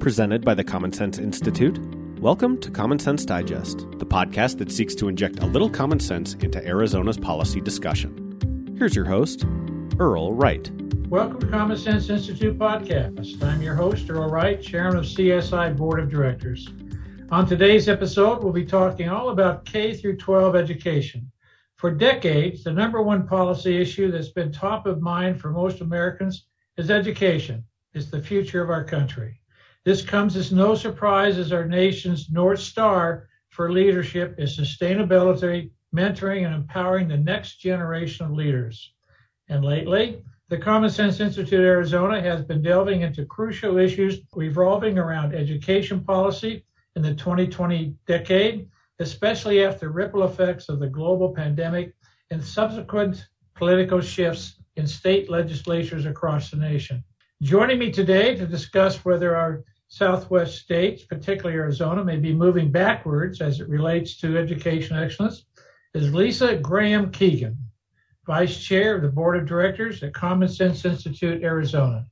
presented by the Common Sense Institute. Welcome to Common Sense Digest, the podcast that seeks to inject a little common sense into Arizona's policy discussion. Here's your host, Earl Wright. Welcome to Common Sense Institute podcast. I'm your host, Earl Wright, chairman of CSI Board of Directors. On today's episode, we'll be talking all about K through 12 education. For decades, the number one policy issue that's been top of mind for most Americans is education. It's the future of our country. This comes as no surprise, as our nation's North Star for leadership is sustainability, mentoring, and empowering the next generation of leaders. And lately, the Common Sense Institute Arizona has been delving into crucial issues revolving around education policy in the 2020 decade, especially after ripple effects of the global pandemic and subsequent political shifts in state legislatures across the nation. Joining me today to discuss whether our Southwest states, particularly Arizona, may be moving backwards as it relates to education excellence is Lisa Graham Keegan, Vice Chair of the Board of Directors at Common Sense Institute, Arizona.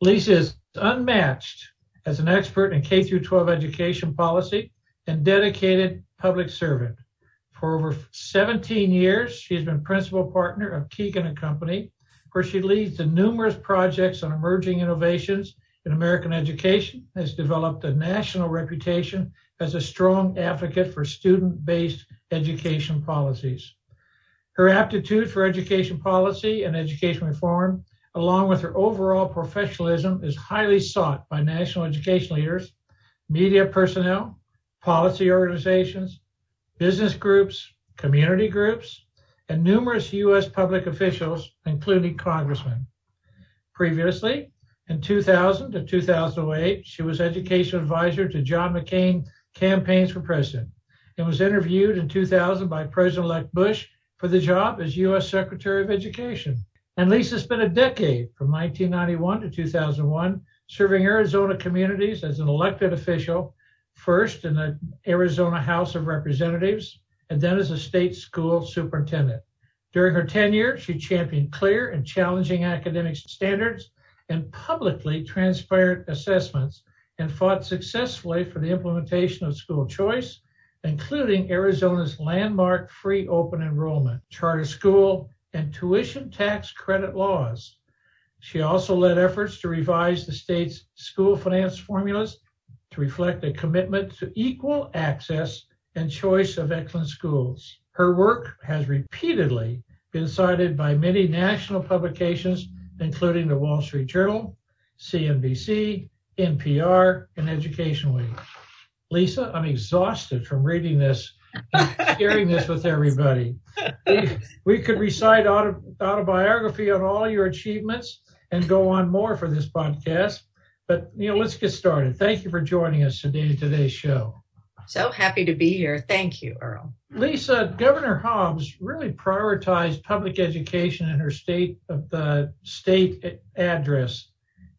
Lisa is unmatched as an expert in K-12 education policy and dedicated public servant. For over 17 years, she's been principal partner of Keegan & Company, where she leads the numerous projects on emerging innovations in American education, has developed a national reputation as a strong advocate for student-based education policies. Her aptitude for education policy and education reform, along with her overall professionalism, is highly sought by national education leaders, media personnel, policy organizations, business groups, community groups, and numerous U.S. public officials, including congressmen. Previously, in 2000 to 2008, she was education advisor to John McCain campaigns for president and was interviewed in 2000 by President-elect Bush for the job as U.S. Secretary of Education. And Lisa spent a decade from 1991 to 2001 serving Arizona communities as an elected official, first in the Arizona House of Representatives and then as a state school superintendent. During her tenure, she championed clear and challenging academic standards and publicly transparent assessments and fought successfully for the implementation of school choice, including Arizona's landmark free open enrollment, charter school, and tuition tax credit laws. She also led efforts to revise the state's school finance formulas to reflect a commitment to equal access and choice of excellent schools. Her work has repeatedly been cited by many national publications, including the Wall Street Journal, CNBC, NPR, and Education Week. Lisa, I'm exhausted from reading this and sharing this with everybody. We could recite autobiography on all your achievements and go on more for this podcast, but let's get started. Thank you for joining us today in today's show. So happy to be here. Thank you, Earl. Lisa, Governor Hobbs really prioritized public education in her state address.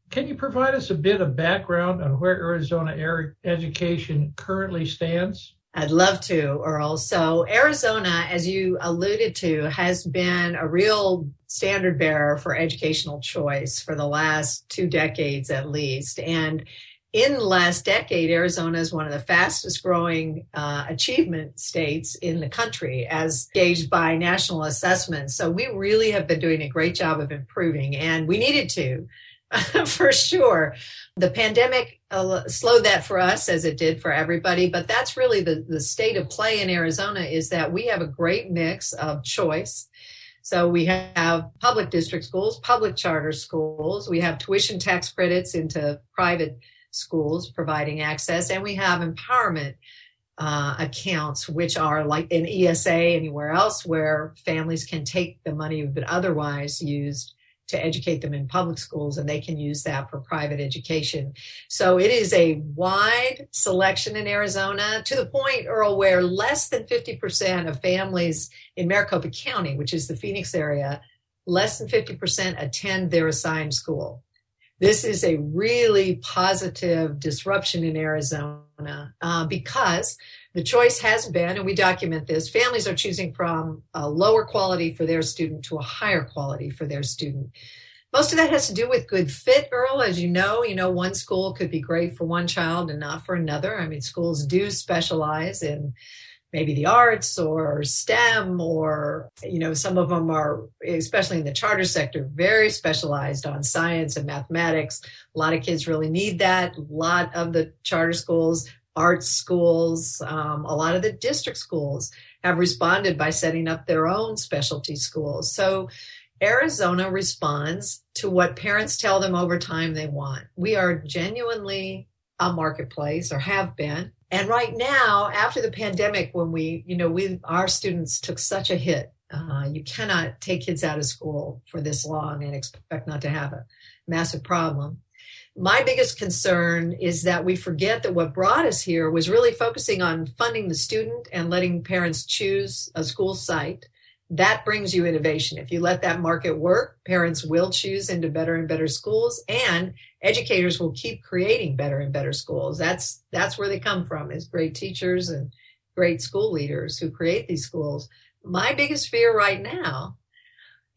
Can you provide us a bit of background on where Arizona education currently stands? I'd love to, Earl. So Arizona, as you alluded to, has been a real standard bearer for educational choice for the last 2 decades at least. And in the last decade, Arizona is one of the fastest growing achievement states in the country as gauged by national assessments. So we really have been doing a great job of improving, and we needed to. For sure. The pandemic slowed that for us as it did for everybody, but that's really the state of play in Arizona is that we have a great mix of choice. So we have public district schools, public charter schools, we have tuition tax credits into private schools providing access, and we have empowerment accounts, which are like an ESA anywhere else where families can take the money that otherwise used to educate them in public schools, and they can use that for private education. So it is a wide selection in Arizona, to the point, Earl, where less than 50% of families in Maricopa County, which is the Phoenix area, less than 50% attend their assigned school. This is a really positive disruption in Arizona because the choice has been, and we document this, families are choosing from a lower quality for their student to a higher quality for their student. Most of that has to do with good fit, Earl. As you know, one school could be great for one child and not for another. I mean, schools do specialize in maybe the arts or STEM, or, you know, some of them are, especially in the charter sector, very specialized on science and mathematics. A lot of kids really need that. A lot of the charter schools, art schools, a lot of the district schools have responded by setting up their own specialty schools. So Arizona responds to what parents tell them over time they want. We are genuinely a marketplace, or have been. And right now, after the pandemic, when our students took such a hit, you cannot take kids out of school for this long and expect not to have a massive problem. My biggest concern is that we forget that what brought us here was really focusing on funding the student and letting parents choose a school site. That brings you innovation. If you let that market work, parents will choose into better and better schools, and educators will keep creating better and better schools. That's where they come from, is great teachers and great school leaders who create these schools. My biggest fear right now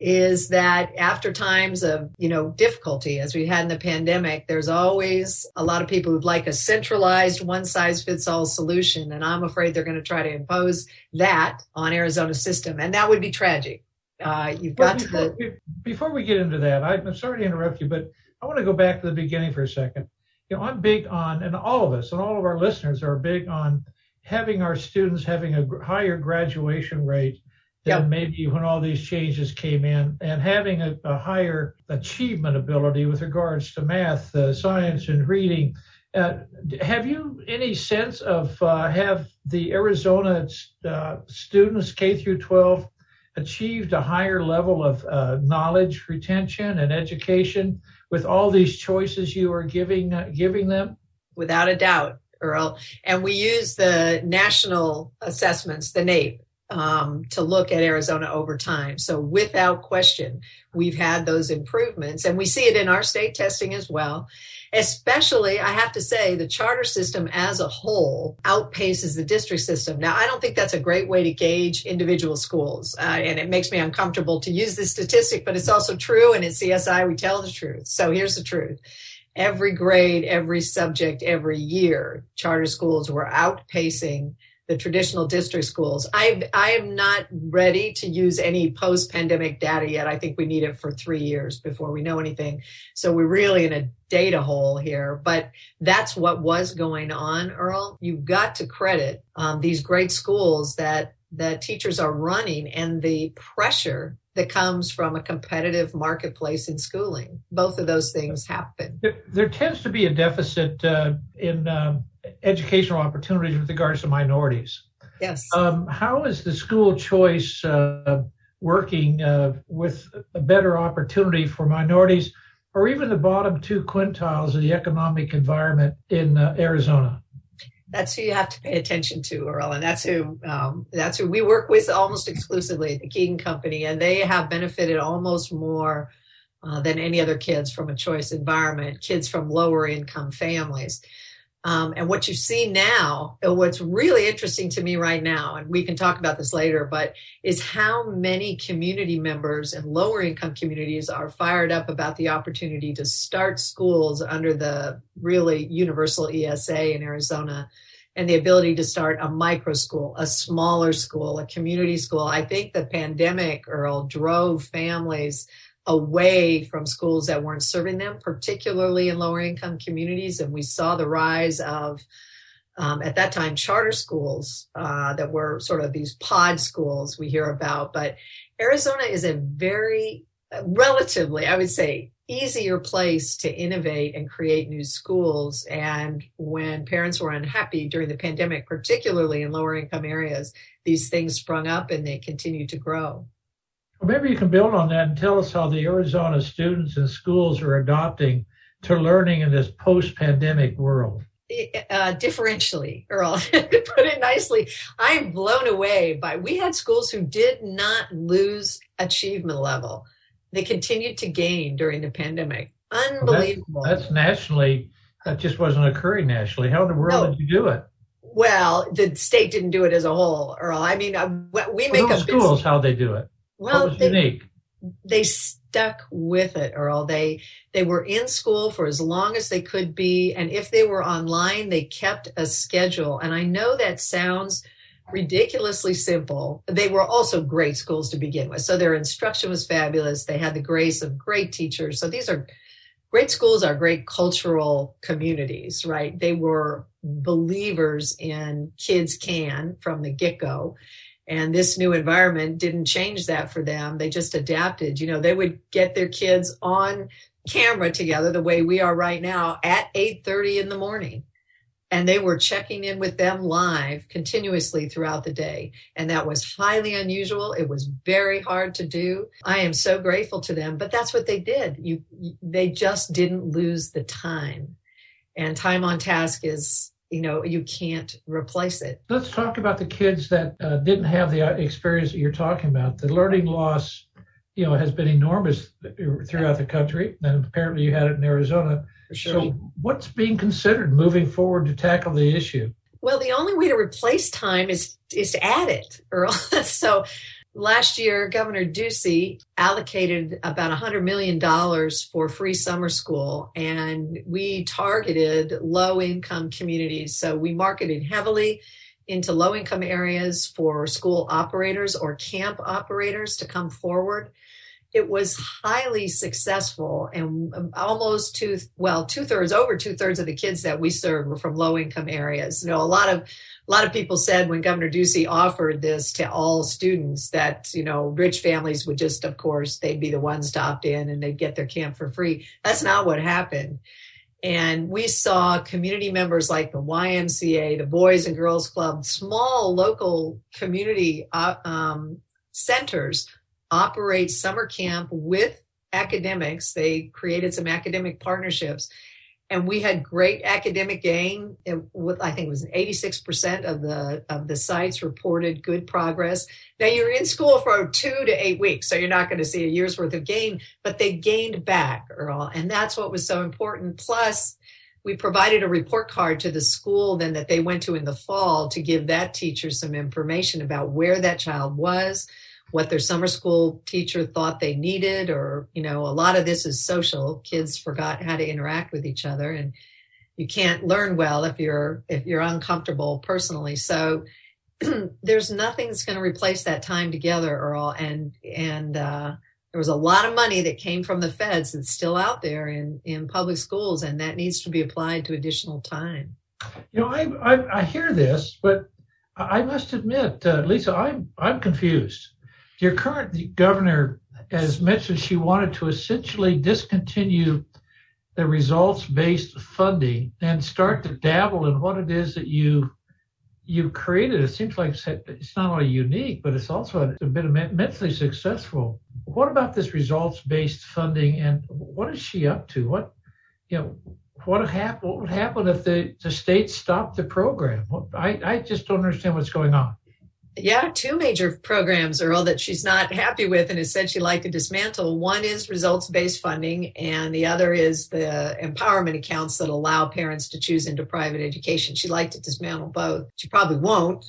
is that after times of, difficulty, as we had in the pandemic, there's always a lot of people who'd like a centralized one-size-fits-all solution. And I'm afraid they're going to try to impose that on Arizona's system. And that would be tragic. Before we get into that, I'm sorry to interrupt you, but I want to go back to the beginning for a second. I'm big on, and all of us and all of our listeners are big on having our students having a higher graduation rate than maybe when all these changes came in, and having a higher achievement ability with regards to math, science, and reading. Have you any sense of have the Arizona students K through 12 achieved a higher level of knowledge retention and education with all these choices you are giving them? Without a doubt, Earl. And we use the national assessments, the NAEP, to look at Arizona over time. So without question, we've had those improvements, and we see it in our state testing as well. Especially, I have to say, the charter system as a whole outpaces the district system. Now, I don't think that's a great way to gauge individual schools, and it makes me uncomfortable to use this statistic, but it's also true, and at CSI, we tell the truth. So here's the truth. Every grade, every subject, every year, charter schools were outpacing the traditional district schools. I am not ready to use any post-pandemic data yet. I think we need it for 3 years before we know anything. So we're really in a data hole here. But that's what was going on, Earl. You've got to credit these great schools that teachers are running, and the pressure that comes from a competitive marketplace in schooling. Both of those things happen. There tends to be a deficit in educational opportunities with regards to minorities. Yes. How is the school choice working with a better opportunity for minorities, or even the bottom two quintiles of the economic environment in Arizona? That's who you have to pay attention to, Earl, and that's who we work with almost exclusively, the Keegan Company, and they have benefited almost more than any other kids from a choice environment, kids from lower income families. And what you see now, what's really interesting to me right now, and we can talk about this later, but is how many community members and lower income communities are fired up about the opportunity to start schools under the really universal ESA in Arizona, and the ability to start a micro school, a smaller school, a community school. I think the pandemic, Earl, drove families away from schools that weren't serving them, particularly in lower income communities. And we saw the rise of, at that time, charter schools that were sort of these pod schools we hear about. But Arizona is a very relatively, I would say, easier place to innovate and create new schools. And when parents were unhappy during the pandemic, particularly in lower income areas, these things sprung up and they continue to grow. Maybe you can build on that and tell us how the Arizona students and schools are adopting to learning in this post-pandemic world. Differentially, Earl, to put it nicely, I'm blown away by, we had schools who did not lose achievement level. They continued to gain during the pandemic. Unbelievable. Well, that's nationally, that just wasn't occurring nationally. How in the world did you do it? Well, the state didn't do it as a whole, Earl. I mean, we make up schools, how they do it. Well, unique. they stuck with it, Earl. They were in school for as long as they could be. And if they were online, they kept a schedule. And I know that sounds ridiculously simple. They were also great schools to begin with. So their instruction was fabulous. They had the grace of great teachers. So these are great schools, are great cultural communities, right? They were believers in kids can from the get-go. And this new environment didn't change that for them. They just adapted. You know, they would get their kids on camera together the way we are right now at 8:30 in the morning. And they were checking in with them live continuously throughout the day. And that was highly unusual. It was very hard to do. I am so grateful to them, but that's what they did. They just didn't lose the time. And time on task is, you know, you can't replace it. Let's talk about the kids that didn't have the experience that you're talking about. The learning loss, you know, has been enormous throughout the country, and apparently you had it in Arizona. For sure. So what's being considered moving forward to tackle the issue? Well, the only way to replace time is to add it, Earl. So last year, Governor Ducey allocated about $100 million for free summer school, and we targeted low-income communities. So we marketed heavily into low-income areas for school operators or camp operators to come forward. It was highly successful, and almost over two-thirds of the kids that we served were from low-income areas. You know, a lot of people said when Governor Ducey offered this to all students that, you know, rich families would just, of course, they'd be the ones to opt in and they'd get their camp for free. That's not what happened. And we saw community members like the YMCA, the Boys and Girls Club, small local community centers operate summer camp with academics. They created some academic partnerships. And we had great academic gain. I think it was 86% of the sites reported good progress. Now, you're in school for 2 to 8 weeks, so you're not going to see a year's worth of gain, but they gained back, Earl. And that's what was so important. Plus, we provided a report card to the school then that they went to in the fall to give that teacher some information about where that child was, what their summer school teacher thought they needed, or, you know, a lot of this is social. Kids forgot how to interact with each other, and you can't learn well if you're uncomfortable personally. So there's nothing that's going to replace that time together, Earl. And there was a lot of money that came from the feds that's still out there in public schools, and that needs to be applied to additional time. You know, I hear this, but I must admit, Lisa, I'm confused. Your current governor has mentioned she wanted to essentially discontinue the results-based funding and start to dabble in what it is that you've created. It seems like it's not only unique, but it's also been immensely successful. What about this results-based funding, and what is she up to? What would happen if the state stopped the program? I just don't understand what's going on. Yeah, 2 major programs, Earl, that she's not happy with and has said she'd like to dismantle. One is results-based funding, and the other is the empowerment accounts that allow parents to choose into private education. She'd like to dismantle both. She probably won't.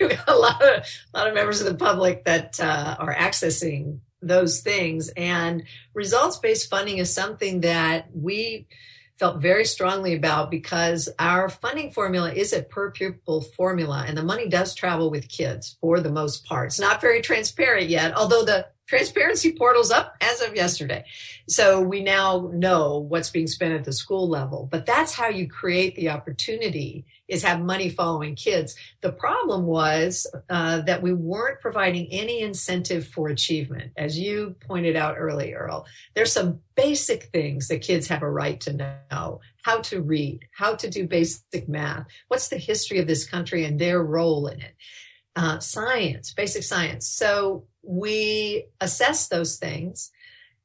We've got a lot of members of the public that are accessing those things. And results-based funding is something that we felt very strongly about because our funding formula is a per pupil formula, and the money does travel with kids for the most part. It's not very transparent yet, although the transparency portal's up as of yesterday. So we now know what's being spent at the school level, but that's how you create the opportunity, is have money following kids. The problem was that we weren't providing any incentive for achievement. As you pointed out earlier, Earl, there's some basic things that kids have a right to know: how to read, how to do basic math, what's the history of this country and their role in it, science, basic science. So we assess those things,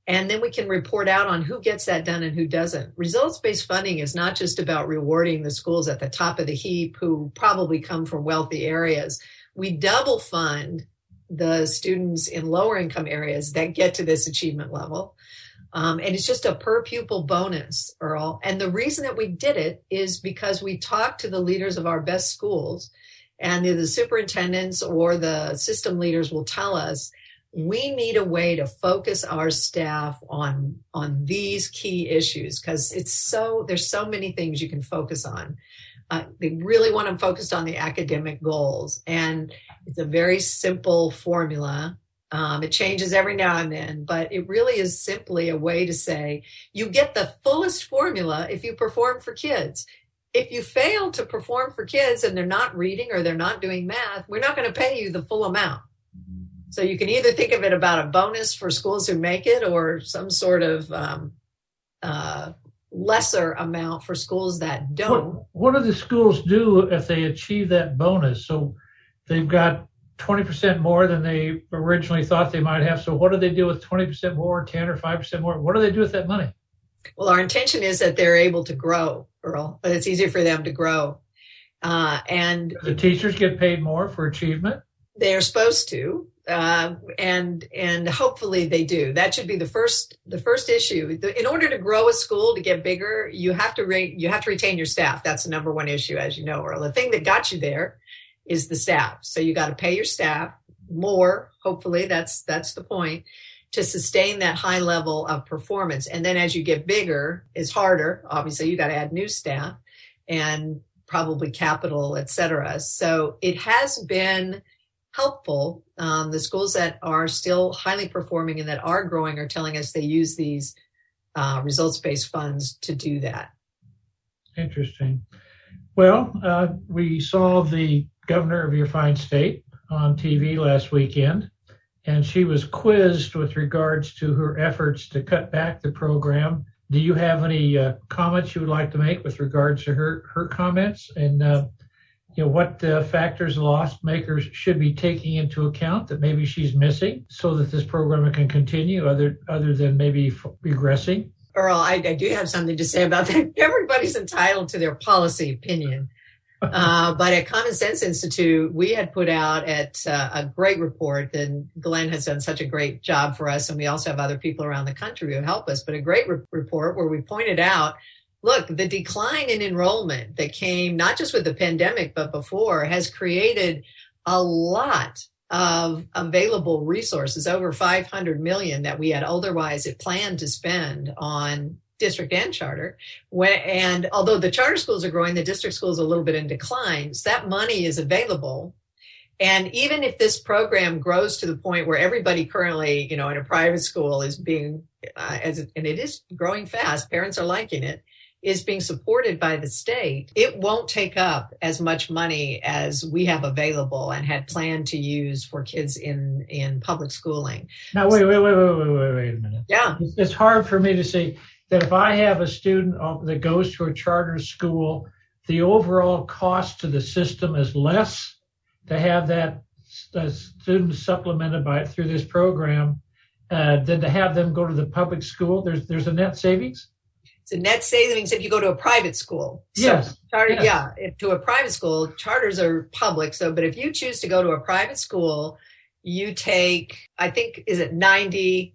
and then we can report out on who gets that done and who doesn't. Results-based funding is not just about rewarding the schools at the top of the heap who probably come from wealthy areas. We double fund the students in lower income areas that get to this achievement level. And it's just a per pupil bonus, Earl. And the reason that we did it is because we talked to the leaders of our best schools, and either the superintendents or the system leaders will tell us we need a way to focus our staff on these key issues, because it's so, there's so many things you can focus on. They really want them focused on the academic goals. And it's a very simple formula. It changes every now and then, but it really is simply a way to say, you get the fullest formula if you perform for kids. If you fail to perform for kids and they're not reading or they're not doing math, we're not going to pay you the full amount. So you can either think of it about a bonus for schools who make it or some sort of lesser amount for schools that don't. What do the schools do if they achieve that bonus? So they've got 20% more than they originally thought they might have. So what do they do with 20% more, 10 or 5% more? What do they do with that money? Well, our intention is that they're able to grow, Earl, but it's easier for them to grow. And do the teachers get paid more for achievement? They're supposed to. And hopefully they do. That should be the first issue. In order to grow a school, to get bigger, you have to retain your staff. That's the number one issue, as you know, Earl. The thing that got you there is the staff. So you got to pay your staff more. Hopefully that's the point, to sustain that high level of performance. And then as you get bigger, it's harder. Obviously, you got to add new staff and probably capital, et cetera. So it has been helpful. The schools that are still highly performing and that are growing are telling us they use these results-based funds to do that. Interesting. Well, we saw the governor of your fine state on TV last weekend, and she was quizzed with regards to her efforts to cut back the program. Do you have any comments you would like to make with regards to her comments? And what factors loss makers should be taking into account that maybe she's missing so that this program can continue other than maybe regressing? Earl, I do have something to say about that. Everybody's entitled to their policy opinion. But at Common Sense Institute, we had put out a great report, and Glenn has done such a great job for us. And we also have other people around the country who help us, but a great report where we pointed out, look, the decline in enrollment that came not just with the pandemic, but before, has created a lot of available resources, over 500 million that we had otherwise planned to spend on district and charter. And although the charter schools are growing, the district schools are a little bit in decline. So that money is available. And even if this program grows to the point where everybody currently, in a private school is being, and it is growing fast, parents are liking it, is being supported by the state, it won't take up as much money as we have available and had planned to use for kids in public schooling. Now, wait a minute. Yeah. It's hard for me to say that if I have a student that goes to a charter school, the overall cost to the system is less to have that student supplemented by it through this program than to have them go to the public school. There's a net savings? So net savings if you go to a private school. Yes. So charter, yes. Yeah. If to a private school, charters are public. So, but if you choose to go to a private school, you take, I think, is it 90%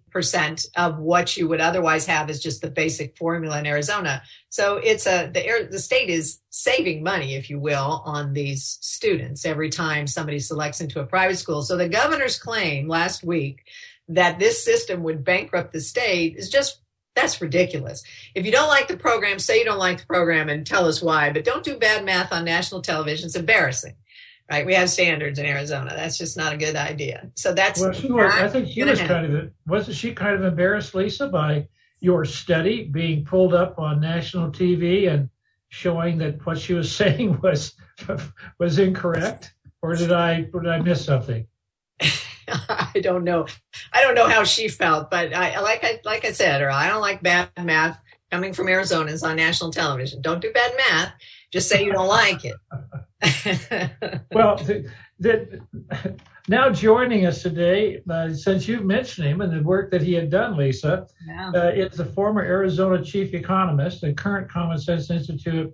of what you would otherwise have is just the basic formula in Arizona. So it's the state is saving money, if you will, on these students every time somebody selects into a private school. So the governor's claim last week that this system would bankrupt the state is just, that's ridiculous. If you don't like the program, say you don't like the program and tell us why, but don't do bad math on national television. It's embarrassing, right? We have standards in Arizona. That's just not a good idea. So that's. Well, I think she was wasn't she kind of embarrassed, Lisa, by your study being pulled up on national TV and showing that what she was saying was incorrect? Or did I miss something? I don't know. I don't know how she felt, but I said, or I don't like bad math coming from Arizona. It's on national television. Don't do bad math. Just say you don't like it. Well, now joining us today, since you've mentioned him and the work that he had done, Lisa, yeah. It's the former Arizona chief economist and current Common Sense Institute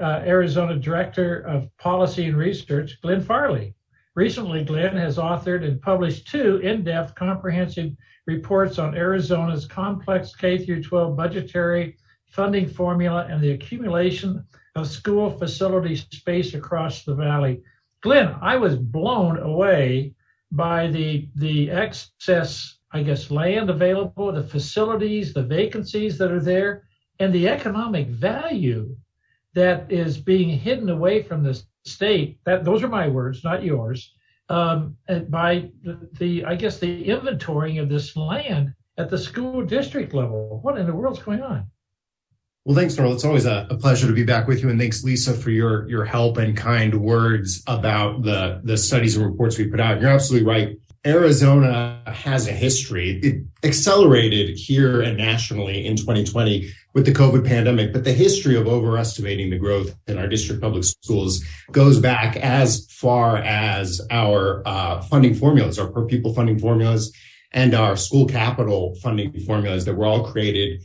Arizona director of policy and research, Glenn Farley. Recently, Glenn has authored and published 2 in-depth comprehensive reports on Arizona's complex K-12 budgetary funding formula and the accumulation of school facility space across the valley. Glenn, I was blown away by the excess, I guess, land available, the facilities, the vacancies that are there, and the economic value that is being hidden away from the state. That, those are my words, not yours. By the, I guess, the inventorying of this land at the school district level. What in the world's going on? Well, thanks, Earl. It's always a pleasure to be back with you. And thanks, Lisa, for your help and kind words about the studies and reports we put out. You're absolutely right. Arizona has a history. It accelerated here and nationally in 2020 with the COVID pandemic, but the history of overestimating the growth in our district public schools goes back as far as our funding formulas, our per pupil funding formulas, and our school capital funding formulas that were all created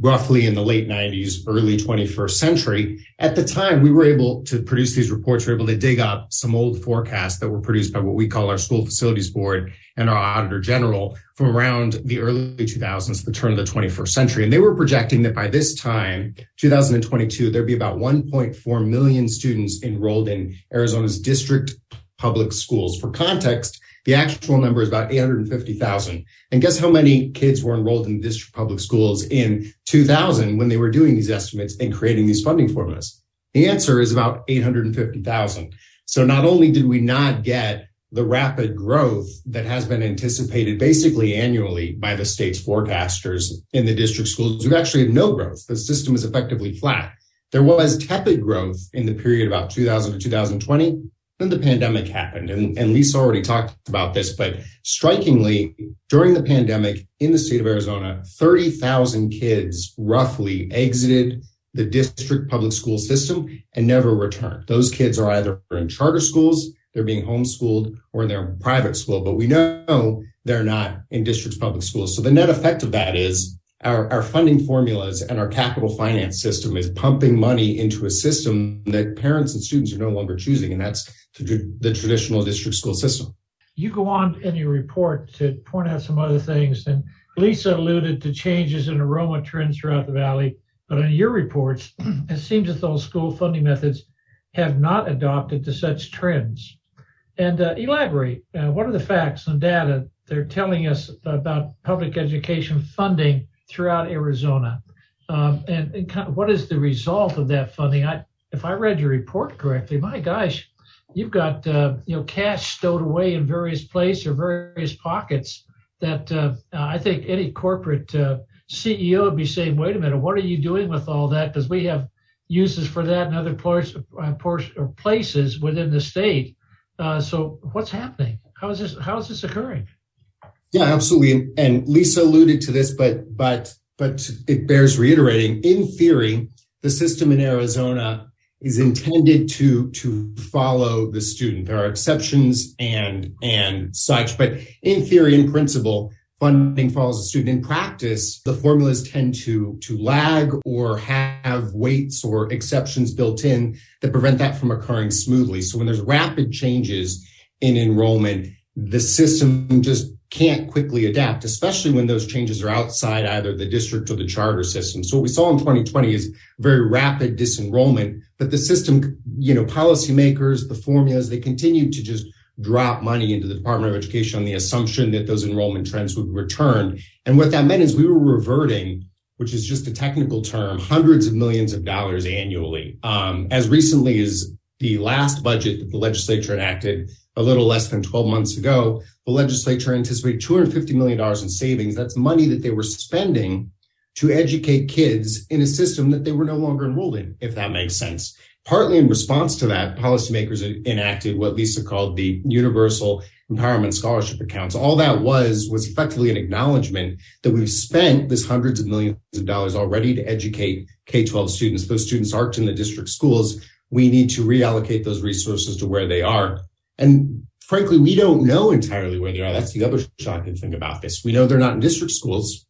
roughly in the late 90s, early 21st century. At the time, we were able to produce these reports. We were able to dig up some old forecasts that were produced by what we call our School Facilities Board and our Auditor General from around the early 2000s, the turn of the 21st century. And they were projecting that by this time, 2022, there'd be about 1.4 million students enrolled in Arizona's district public schools. For context, the actual number is about 850,000. And guess how many kids were enrolled in district public schools in 2000 when they were doing these estimates and creating these funding formulas? The answer is about 850,000. So not only did we not get the rapid growth that has been anticipated basically annually by the state's forecasters in the district schools, we actually have no growth. The system is effectively flat. There was tepid growth in the period about 2000 to 2020. Then the pandemic happened, and Lisa already talked about this, but strikingly, during the pandemic in the state of Arizona, 30,000 kids roughly exited the district public school system and never returned. Those kids are either in charter schools, they're being homeschooled, or they're in private school, but we know they're not in district's public schools. So the net effect of that is our funding formulas and our capital finance system is pumping money into a system that parents and students are no longer choosing, and that's the traditional district school system. You go on in your report to point out some other things, and Lisa alluded to changes in enrollment trends throughout the valley, but in your reports, it seems as though school funding methods have not adopted to such trends. And elaborate, what are the facts and data they're telling us about public education funding throughout Arizona? And kind of what is the result of that funding? If I read your report correctly, my gosh, you've got cash stowed away in various places or various pockets that I think any corporate CEO would be saying, wait a minute, what are you doing with all that? Because we have uses for that in other places within the state. So what's happening? How is this occurring? Yeah, absolutely. And Lisa alluded to this, but it bears reiterating. In theory, the system in Arizona is intended to follow the student. There are exceptions and such, but in theory, in principle, funding follows the student. In practice, the formulas tend to lag or have weights or exceptions built in that prevent that from occurring smoothly. So when there's rapid changes in enrollment, the system just can't quickly adapt, especially when those changes are outside either the district or the charter system. So what we saw in 2020 is very rapid disenrollment, but the system, policymakers, the formulas, they continued to just drop money into the Department of Education on the assumption that those enrollment trends would return. And what that meant is we were reverting, which is just a technical term, hundreds of millions of dollars annually. As recently as the last budget that the legislature enacted a little less than 12 months ago, the legislature anticipated $250 million in savings. That's money that they were spending to educate kids in a system that they were no longer enrolled in, if that makes sense. Partly in response to that, policymakers enacted what Lisa called the Universal Empowerment Scholarship Accounts. All that was effectively an acknowledgement that we've spent this hundreds of millions of dollars already to educate K-12 students. Those students aren't in the district schools. We need to reallocate those resources to where they are. And frankly, we don't know entirely where they are. That's the other shocking thing about this. We know they're not in district schools.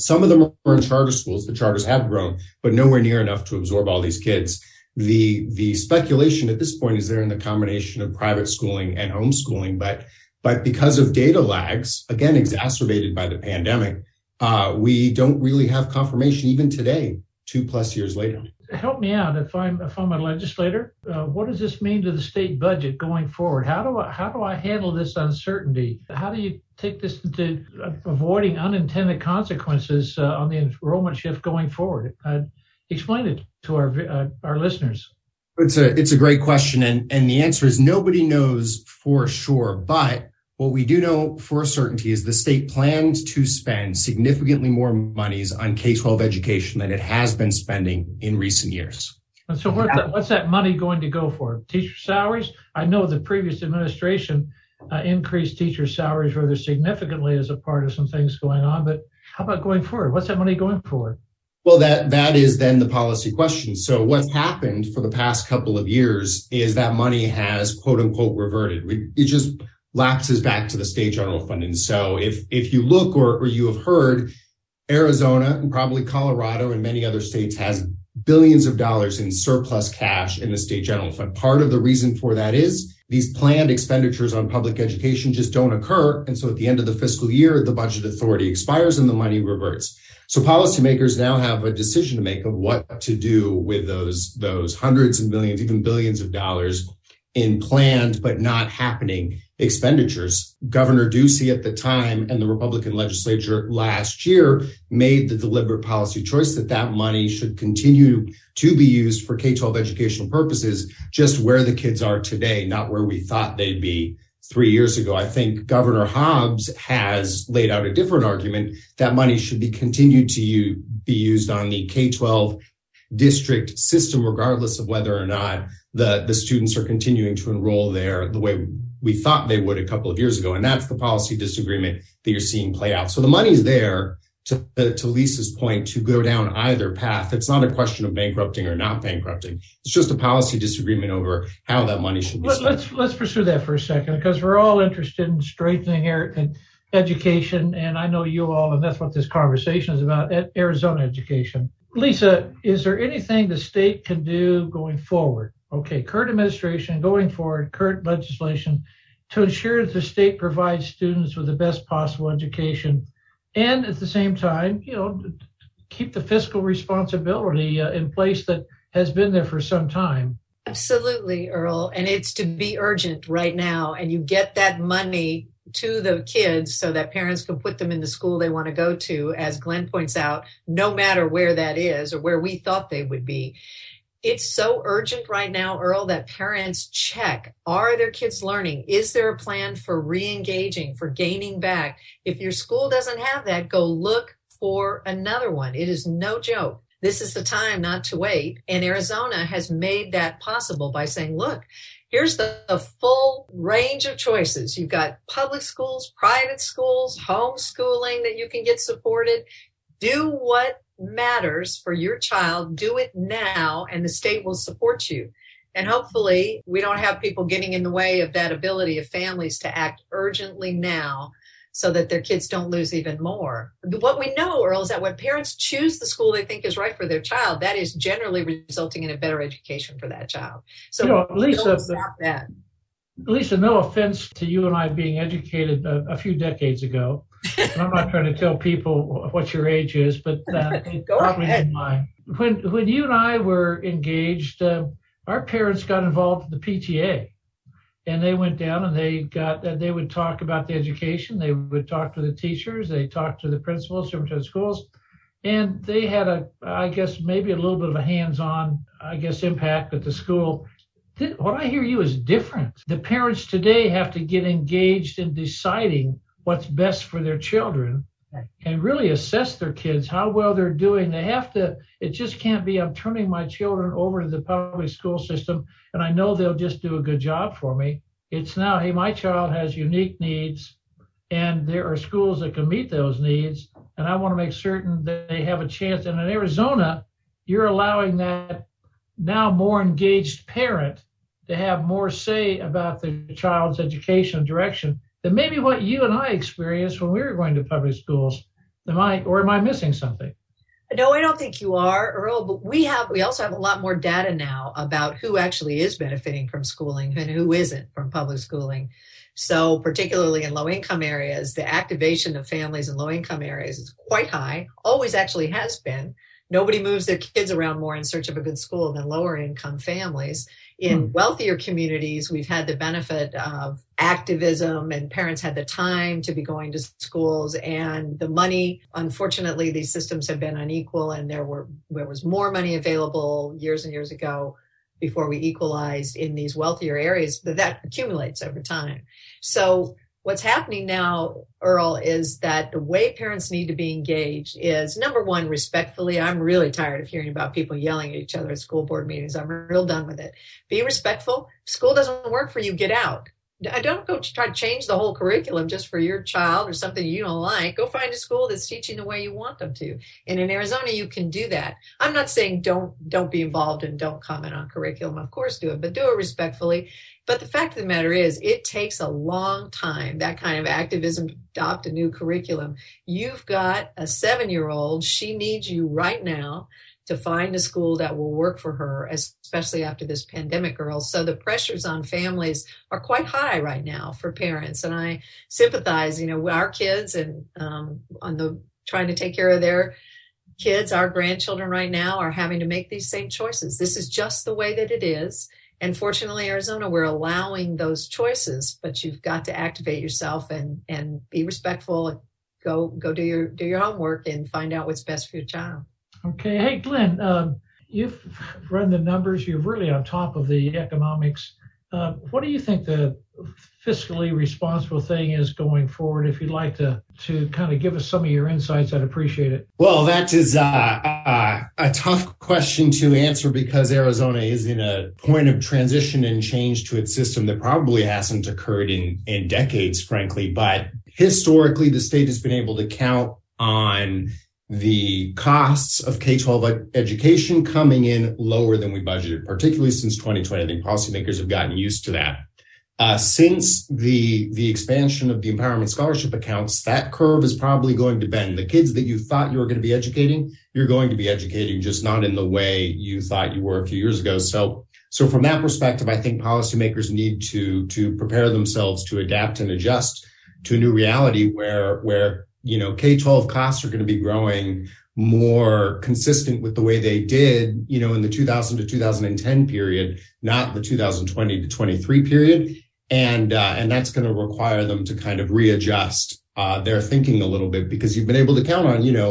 Some of them are in charter schools. The charters have grown, but nowhere near enough to absorb all these kids. The speculation at this point is they're in the combination of private schooling and homeschooling. But because of data lags, again, exacerbated by the pandemic, we don't really have confirmation even today, 2+ years later. help me out. If I'm a legislator, what does this mean to the state budget going forward? How do I handle this uncertainty? How do you take this into avoiding unintended consequences on the enrollment shift going forward? Explain it to our listeners. It's a great question, and the answer is nobody knows for sure, but what we do know for certainty is the state plans to spend significantly more monies on K-12 education than it has been spending in recent years. And so what's that money going to go for? Teacher salaries? I know the previous administration increased teacher salaries rather significantly as a part of some things going on, but how about going forward? What's that money going for? Well, that is then the policy question. So what's happened for the past couple of years is that money has, quote unquote, reverted. It just lapses back to the state general fund. And so if you look or you have heard, Arizona and probably Colorado and many other states has billions of dollars in surplus cash in the state general fund. Part of the reason for that is these planned expenditures on public education just don't occur. And so at the end of the fiscal year, the budget authority expires and the money reverts. So policymakers now have a decision to make of what to do with those hundreds of millions, even billions of dollars in planned but not happening expenditures. Governor Ducey at the time and the Republican legislature last year made the deliberate policy choice that money should continue to be used for K-12 educational purposes, just where the kids are today, not where we thought they'd be 3 years ago. I think Governor Hobbs has laid out a different argument that money should be continued to be used on the K-12 district system, regardless of whether or not the students are continuing to enroll there the way we thought they would a couple of years ago. And that's the policy disagreement that you're seeing play out. So the money's there, to Lisa's point, to go down either path. It's not a question of bankrupting or not bankrupting. It's just a policy disagreement over how that money should be spent. Let's pursue that for a second, because we're all interested in strengthening education. And I know you all, and that's what this conversation is about, Arizona education. Lisa, is there anything the state can do going forward? Okay, current administration going forward, current legislation, to ensure that the state provides students with the best possible education, and at the same time, keep the fiscal responsibility in place that has been there for some time. Absolutely, Earl, and it's to be urgent right now, and you get that money to the kids so that parents can put them in the school they want to go to, as Glenn points out, no matter where that is or where we thought they would be. It's so urgent right now, Earl, that parents check, are their kids learning? Is there a plan for re-engaging, for gaining back? If your school doesn't have that, go look for another one. It is no joke. This is the time not to wait. And Arizona has made that possible by saying, look, here's the full range of choices. You've got public schools, private schools, homeschooling that you can get supported. Do what matters for your child. Do it now, and the state will support you. And hopefully we don't have people getting in the way of that ability of families to act urgently now so that their kids don't lose even more. What we know, Earl, is that when parents choose the school they think is right for their child, that is generally resulting in a better education for that child. So Lisa, don't stop that. Lisa, no offense to you and I being educated a few decades ago. And I'm not trying to tell people what your age is, but probably ahead. Mine. When you and I were engaged, our parents got involved with the PTA, and they went down and they would talk about the education. They would talk to the teachers. They talked to the principals, superintendent of schools, and they had a little bit of a hands-on, impact at the school. What I hear you is different. The parents today have to get engaged in deciding what's best for their children and really assess their kids, how well they're doing. They have to, it just can't be, I'm turning my children over to the public school system and I know they'll just do a good job for me. It's now, hey, my child has unique needs and there are schools that can meet those needs. And I want to make certain that they have a chance. And in Arizona, you're allowing that now more engaged parent to have more say about the child's education direction than maybe what you and I experienced when we were going to public schools. Am I missing something? No, I don't think you are, Earl, but we also have a lot more data now about who actually is benefiting from schooling and who isn't from public schooling. So particularly in low-income areas, the activation of families in low-income areas is quite high, always actually has been. Nobody moves their kids around more in search of a good school than lower income families. In wealthier communities, we've had the benefit of activism, and parents had the time to be going to schools and the money. Unfortunately, these systems have been unequal, and there was more money available years and years ago before we equalized in these wealthier areas, but that accumulates over time. So what's happening now, Earl, is that the way parents need to be engaged is, number one, respectfully. I'm really tired of hearing about people yelling at each other at school board meetings. I'm real done with it. Be respectful. If school doesn't work for you, get out. Don't go try to change the whole curriculum just for your child or something you don't like. Go find a school that's teaching the way you want them to. And in Arizona, you can do that. I'm not saying don't be involved and don't comment on curriculum. Of course, do it, but do it respectfully. But the fact of the matter is, it takes a long time, that kind of activism, to adopt a new curriculum. You've got a 7-year-old. She needs you right now to find a school that will work for her, especially after this pandemic, Earl. So the pressures on families are quite high right now for parents. And I sympathize, with our kids and trying to take care of their kids. Our grandchildren right now are having to make these same choices. This is just the way that it is. And fortunately, Arizona, we're allowing those choices, but you've got to activate yourself and be respectful. Go do your homework and find out what's best for your child. Okay. Hey, Glenn, you've run the numbers. You're really on top of the economics. What do you think the fiscally responsible thing is going forward? If you'd like to kind of give us some of your insights, I'd appreciate it. Well, that is a tough question to answer, because Arizona is in a point of transition and change to its system that probably hasn't occurred in decades, frankly. But historically, the state has been able to count on the costs of K-12 education coming in lower than we budgeted, particularly since 2020. I think policymakers have gotten used to that. Since the expansion of the Empowerment Scholarship Accounts, that curve is probably going to bend. The kids that you thought you were going to be educating, you're going to be educating, just not in the way you thought you were a few years ago. So from that perspective, I think policymakers need to prepare themselves to adapt and adjust to a new reality where K-12 costs are going to be growing more consistent with the way they did, in the 2000 to 2010 period, not the 2020 to 23 period. And that's going to require them to kind of readjust their thinking a little bit, because you've been able to count on, $250,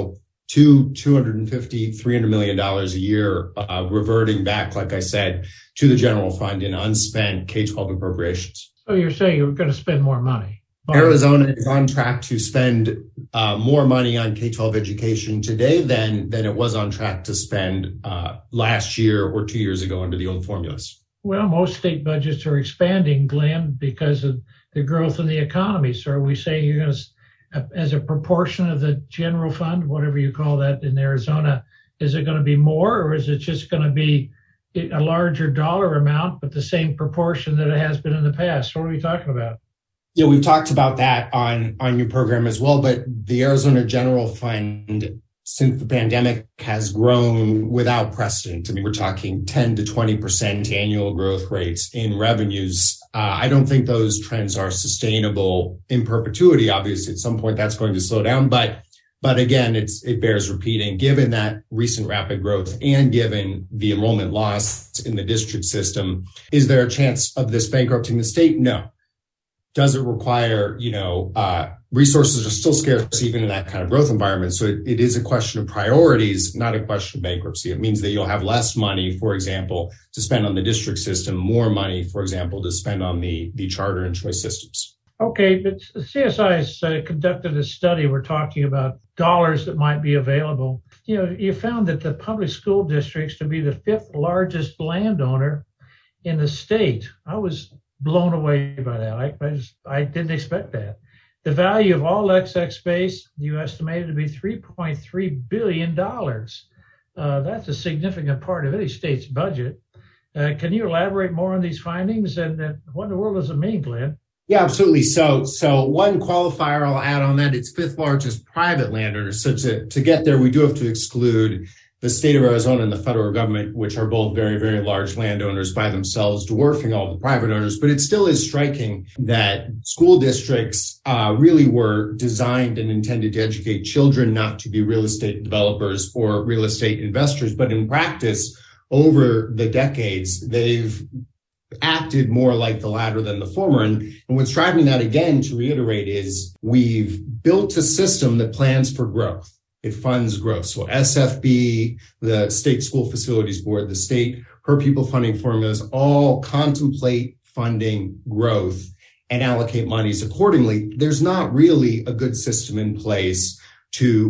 $300 million a year reverting back, like I said, to the general fund in unspent K-12 appropriations. So you're saying you're going to spend more money. Arizona is on track to spend more money on K-12 education today than it was on track to spend last year or 2 years ago under the old formulas. Well, most state budgets are expanding, Glenn, because of the growth in the economy. So are we saying you're going to, as a proportion of the general fund, whatever you call that in Arizona, is it going to be more, or is it just going to be a larger dollar amount, but the same proportion that it has been in the past? What are we talking about? Yeah, we've talked about that on your program as well, but the Arizona General Fund since the pandemic has grown without precedent. I mean, we're talking 10 to 20% annual growth rates in revenues. I don't think those trends are sustainable in perpetuity. Obviously, at some point that's going to slow down, but again, it bears repeating, given that recent rapid growth and given the enrollment loss in the district system. Is there a chance of this bankrupting the state? No. Does it require, resources are still scarce even in that kind of growth environment. So it is a question of priorities, not a question of bankruptcy. It means that you'll have less money, for example, to spend on the district system, more money, for example, to spend on the charter and choice systems. Okay, but CSI has conducted a study. We're talking about dollars that might be available. You found that the public school districts to be the fifth largest landowner in the state. I was blown away by that. I didn't expect that. The value of all XX space, you estimated to be $3.3 billion. That's a significant part of any state's budget. Can you elaborate more on these findings and what in the world does it mean, Glenn? Yeah, absolutely. So one qualifier I'll add on that, it's fifth largest private landowner. So to get there, we do have to exclude the state of Arizona and the federal government, which are both very, very large landowners by themselves, dwarfing all the private owners. But it still is striking that school districts really were designed and intended to educate children not to be real estate developers or real estate investors. But in practice, over the decades, they've acted more like the latter than the former. And what's driving that, again, to reiterate, is we've built a system that plans for growth. It funds growth. So SFB, the State School Facilities Board, the state per pupil funding formulas all contemplate funding growth and allocate monies accordingly. There's not really a good system in place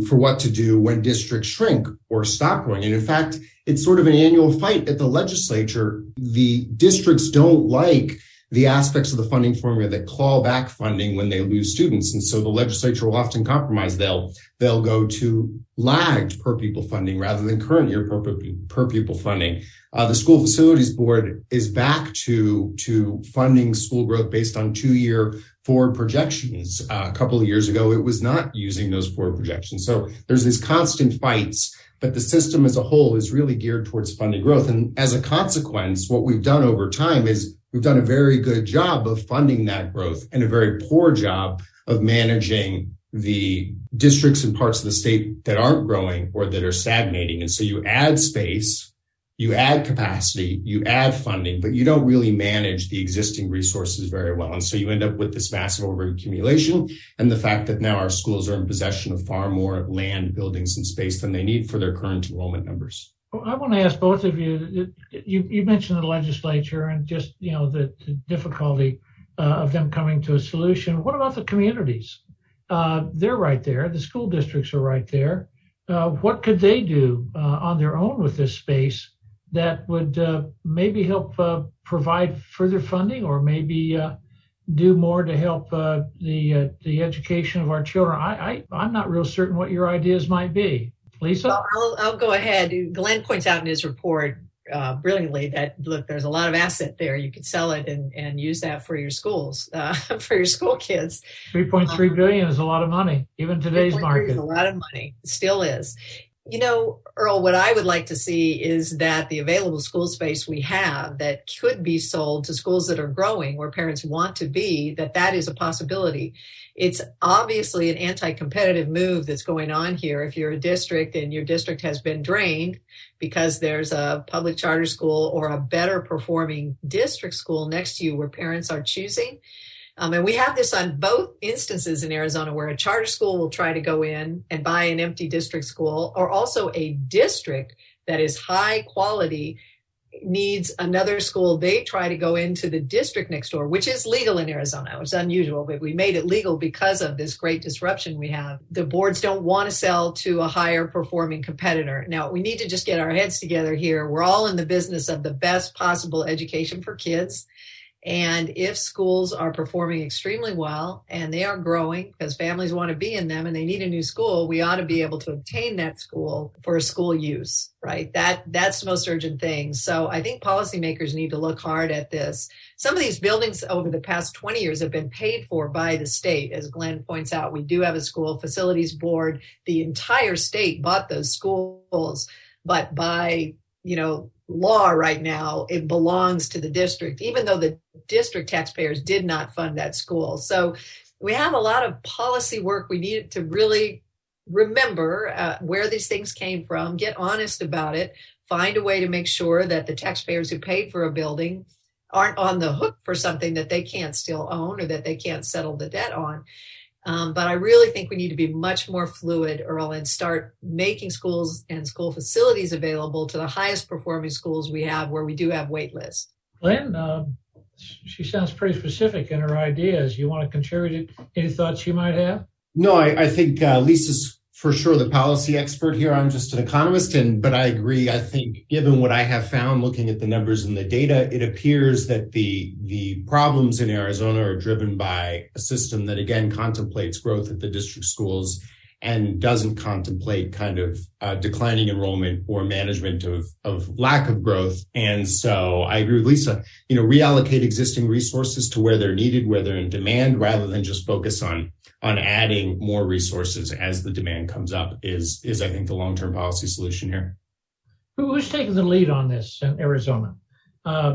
for what to do when districts shrink or stop growing. And in fact, it's sort of an annual fight at the legislature. The districts don't like the aspects of the funding formula that claw back funding when they lose students. And so the legislature will often compromise. They'll go to lagged per pupil funding rather than current year per pupil funding. The School Facilities Board is back to funding school growth based on 2-year forward projections. A couple of years ago, it was not using those forward projections. So there's these constant fights, but the system as a whole is really geared towards funding growth. And as a consequence, what we've done over time is we've done a very good job of funding that growth and a very poor job of managing the districts and parts of the state that aren't growing or that are stagnating. And so you add space, you add capacity, you add funding, but you don't really manage the existing resources very well. And so you end up with this massive overaccumulation and the fact that now our schools are in possession of far more land, buildings, and space than they need for their current enrollment numbers. I want to ask both of you, you mentioned the legislature and just, you know, the difficulty of them coming to a solution. What about the communities? They're right there. The school districts are right there. What could they do on their own with this space that would maybe help provide further funding or maybe do more to help the education of our children? I'm not real certain what your ideas might be. Lisa? I'll go ahead. Glenn points out in his report brilliantly that, look, there's a lot of asset there. You could sell it and use that for your schools, for your school kids. $3.3 billion is a lot of money, even today's market. Is a lot of money. It still is. You know, Earl, what I would like to see is that the available school space we have that could be sold to schools that are growing, where parents want to be, that is a possibility. It's obviously an anti-competitive move that's going on here. If you're a district and your district has been drained because there's a public charter school or a better performing district school next to you where parents are choosing. And we have this on both instances in Arizona where a charter school will try to go in and buy an empty district school, or also a district that is high quality needs another school. They try to go into the district next door, which is legal in Arizona. It's unusual, but we made it legal because of this great disruption we have. The boards don't want to sell to a higher performing competitor. Now, we need to just get our heads together here. We're all in the business of the best possible education for kids. And if schools are performing extremely well and they are growing because families want to be in them and they need a new school, we ought to be able to obtain that school for school use, right? That's the most urgent thing. So I think policymakers need to look hard at this. Some of these buildings over the past 20 years have been paid for by the state. As Glenn points out, we do have a school facilities board. The entire state bought those schools, but by, you know, law right now, it belongs to the district, even though the district taxpayers did not fund that school. So we have a lot of policy work. We need to really remember where these things came from, get honest about it, find a way to make sure that the taxpayers who paid for a building aren't on the hook for something that they can't still own or that they can't settle the debt on. But I really think we need to be much more fluid, Earl, and start making schools and school facilities available to the highest performing schools we have where we do have wait lists. Glenn, she sounds pretty specific in her ideas. You want to contribute any thoughts you might have? No, I think Lisa's for sure the policy expert here. I'm just an economist, but I agree. I think given what I have found looking at the numbers and the data, it appears that the problems in Arizona are driven by a system that, again, contemplates growth at the district schools and doesn't contemplate kind of declining enrollment or management of lack of growth. And so I agree with Lisa, you know, reallocate existing resources to where they're needed, where they're in demand, rather than just focus on adding more resources as the demand comes up is I think the long-term policy solution here. Who's taking the lead on this in Arizona?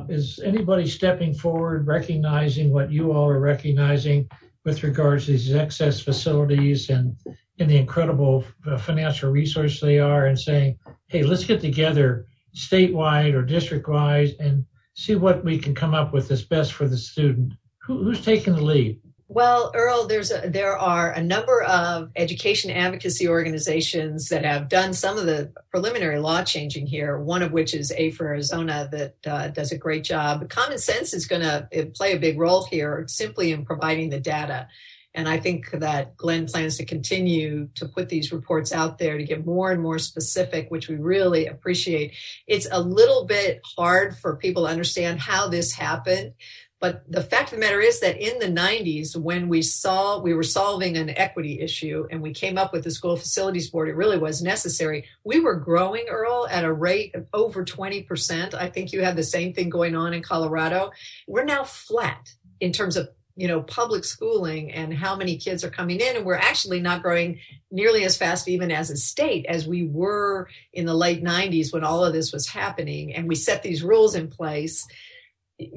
Is anybody stepping forward, recognizing what you all are recognizing with regards to these excess facilities and the incredible financial resource they are, and saying, hey, let's get together statewide or district-wise and see what we can come up with that's best for the student? Who's taking the lead? Well, Earl, there are a number of education advocacy organizations that have done some of the preliminary law changing here, one of which is AFER Arizona that does a great job. Common Sense is going to play a big role here simply in providing the data. And I think that Glenn plans to continue to put these reports out there to get more and more specific, which we really appreciate. It's a little bit hard for people to understand how this happened. But the fact of the matter is that in the 90s, when we were solving an equity issue and we came up with the School Facilities Board, it really was necessary. We were growing, Earl, at a rate of over 20%. I think you had the same thing going on in Colorado. We're now flat in terms of, you know, public schooling and how many kids are coming in. And we're actually not growing nearly as fast even as a state as we were in the late 90s when all of this was happening. And we set these rules in place.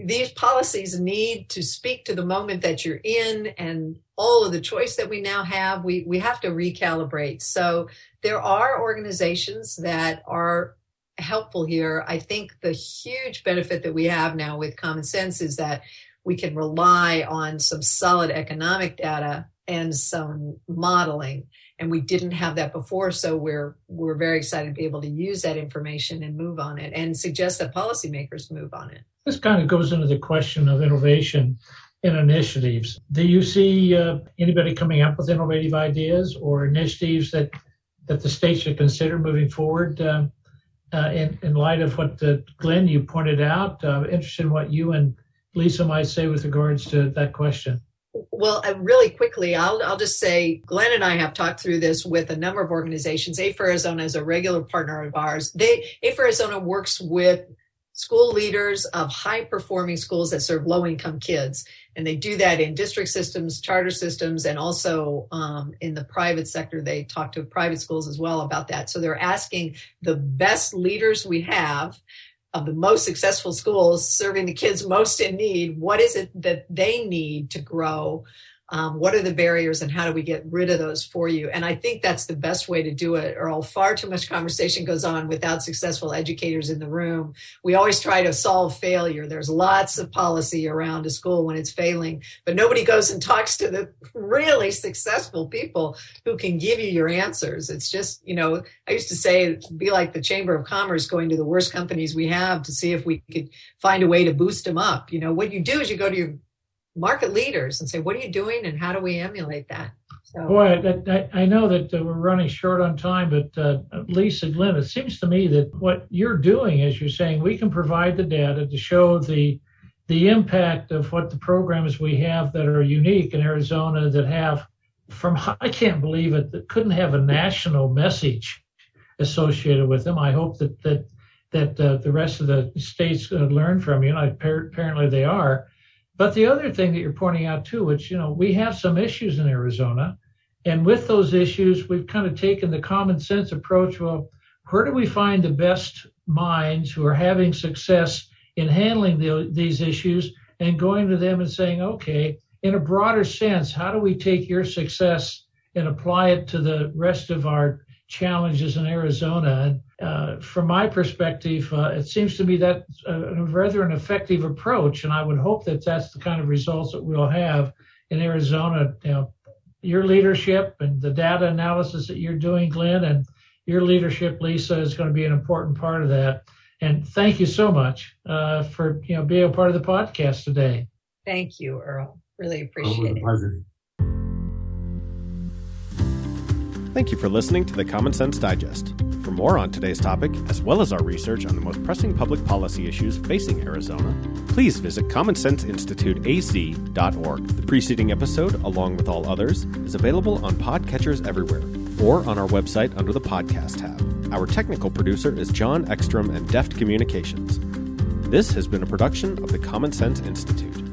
These policies need to speak to the moment that you're in and all of the choice that we now have. We have to recalibrate. So there are organizations that are helpful here. I think the huge benefit that we have now with Common Sense is that we can rely on some solid economic data and some modeling. And we didn't have that before. So we're very excited to be able to use that information and move on it and suggest that policymakers move on it. This kind of goes into the question of innovation and initiatives. Do you see anybody coming up with innovative ideas or initiatives that the state should consider moving forward in light of what, Glenn, you pointed out? Interested in what you and Lisa might say with regards to that question. Well, really quickly, I'll just say Glenn and I have talked through this with a number of organizations. AFER Arizona is a regular partner of ours. AFER Arizona works with school leaders of high-performing schools that serve low-income kids. And they do that in district systems, charter systems, and also in the private sector. They talk to private schools as well about that. So they're asking the best leaders we have of the most successful schools serving the kids most in need. What is it that they need to grow? What are the barriers and how do we get rid of those for you? And I think that's the best way to do it, Earl. Far too much conversation goes on without successful educators in the room. We always try to solve failure. There's lots of policy around a school when it's failing, but nobody goes and talks to the really successful people who can give you your answers. It's just, you know, I used to say it'd be like the Chamber of Commerce going to the worst companies we have to see if we could find a way to boost them up. You know, what you do is you go to your market leaders and say, what are you doing and how do we emulate that? So. Boy, I know that we're running short on time, but Lisa, Glenn, it seems to me that what you're doing is you're saying we can provide the data to show the impact of what the programs we have that are unique in Arizona that have, I can't believe it, that couldn't have a national message associated with them. I hope that the rest of the states learn from you, and apparently they are. But the other thing that you're pointing out too, which, you know, we have some issues in Arizona, and with those issues, we've kind of taken the common sense approach. Well, where do we find the best minds who are having success in handling these issues and going to them and saying, okay, in a broader sense, how do we take your success and apply it to the rest of our challenges in Arizona? From my perspective, it seems to me that's a rather an effective approach, and I would hope that that's the kind of results that we'll have in Arizona. You know, your leadership and the data analysis that you're doing, Glenn, and your leadership, Lisa, is going to be an important part of that. And thank you so much for being a part of the podcast today. Thank you, Earl. Really appreciate it. Pleasure. Thank you for listening to the Common Sense Digest. For more on today's topic, as well as our research on the most pressing public policy issues facing Arizona, please visit commonsenseinstituteaz.org. The preceding episode, along with all others, is available on podcatchers everywhere or on our website under the podcast tab. Our technical producer is John Ekstrom and Deft Communications. This has been a production of the Common Sense Institute.